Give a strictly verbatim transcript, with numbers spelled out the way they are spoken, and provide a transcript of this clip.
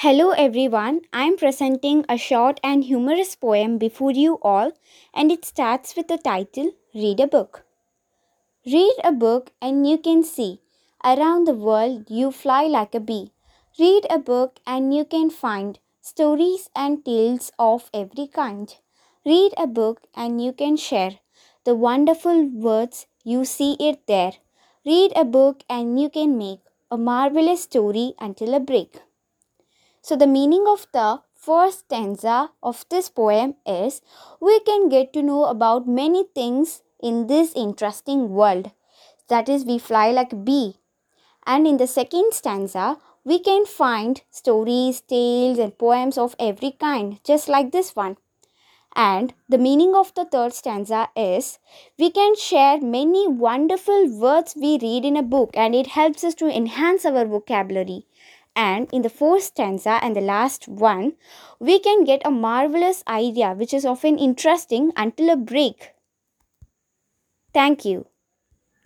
Hello everyone, I am presenting a short and humorous poem before you all, and it starts with the title Read a Book. Read a book and you can see, around the world you fly like a bee. Read a book and you can find stories and tales of every kind. Read a book and you can share the wonderful words you see it there. Read a book and you can make a marvelous story until a break. So the meaning of the first stanza of this poem is, we can get to know about many things in this interesting world. That is, we fly like a bee. And in the second stanza, we can find stories, tales and poems of every kind, just like this one. And the meaning of the third stanza is, we can share many wonderful words we read in a book, and it helps us to enhance our vocabulary. And in the fourth stanza and the last one, we can get a marvelous idea which is often interesting until a break. Thank you.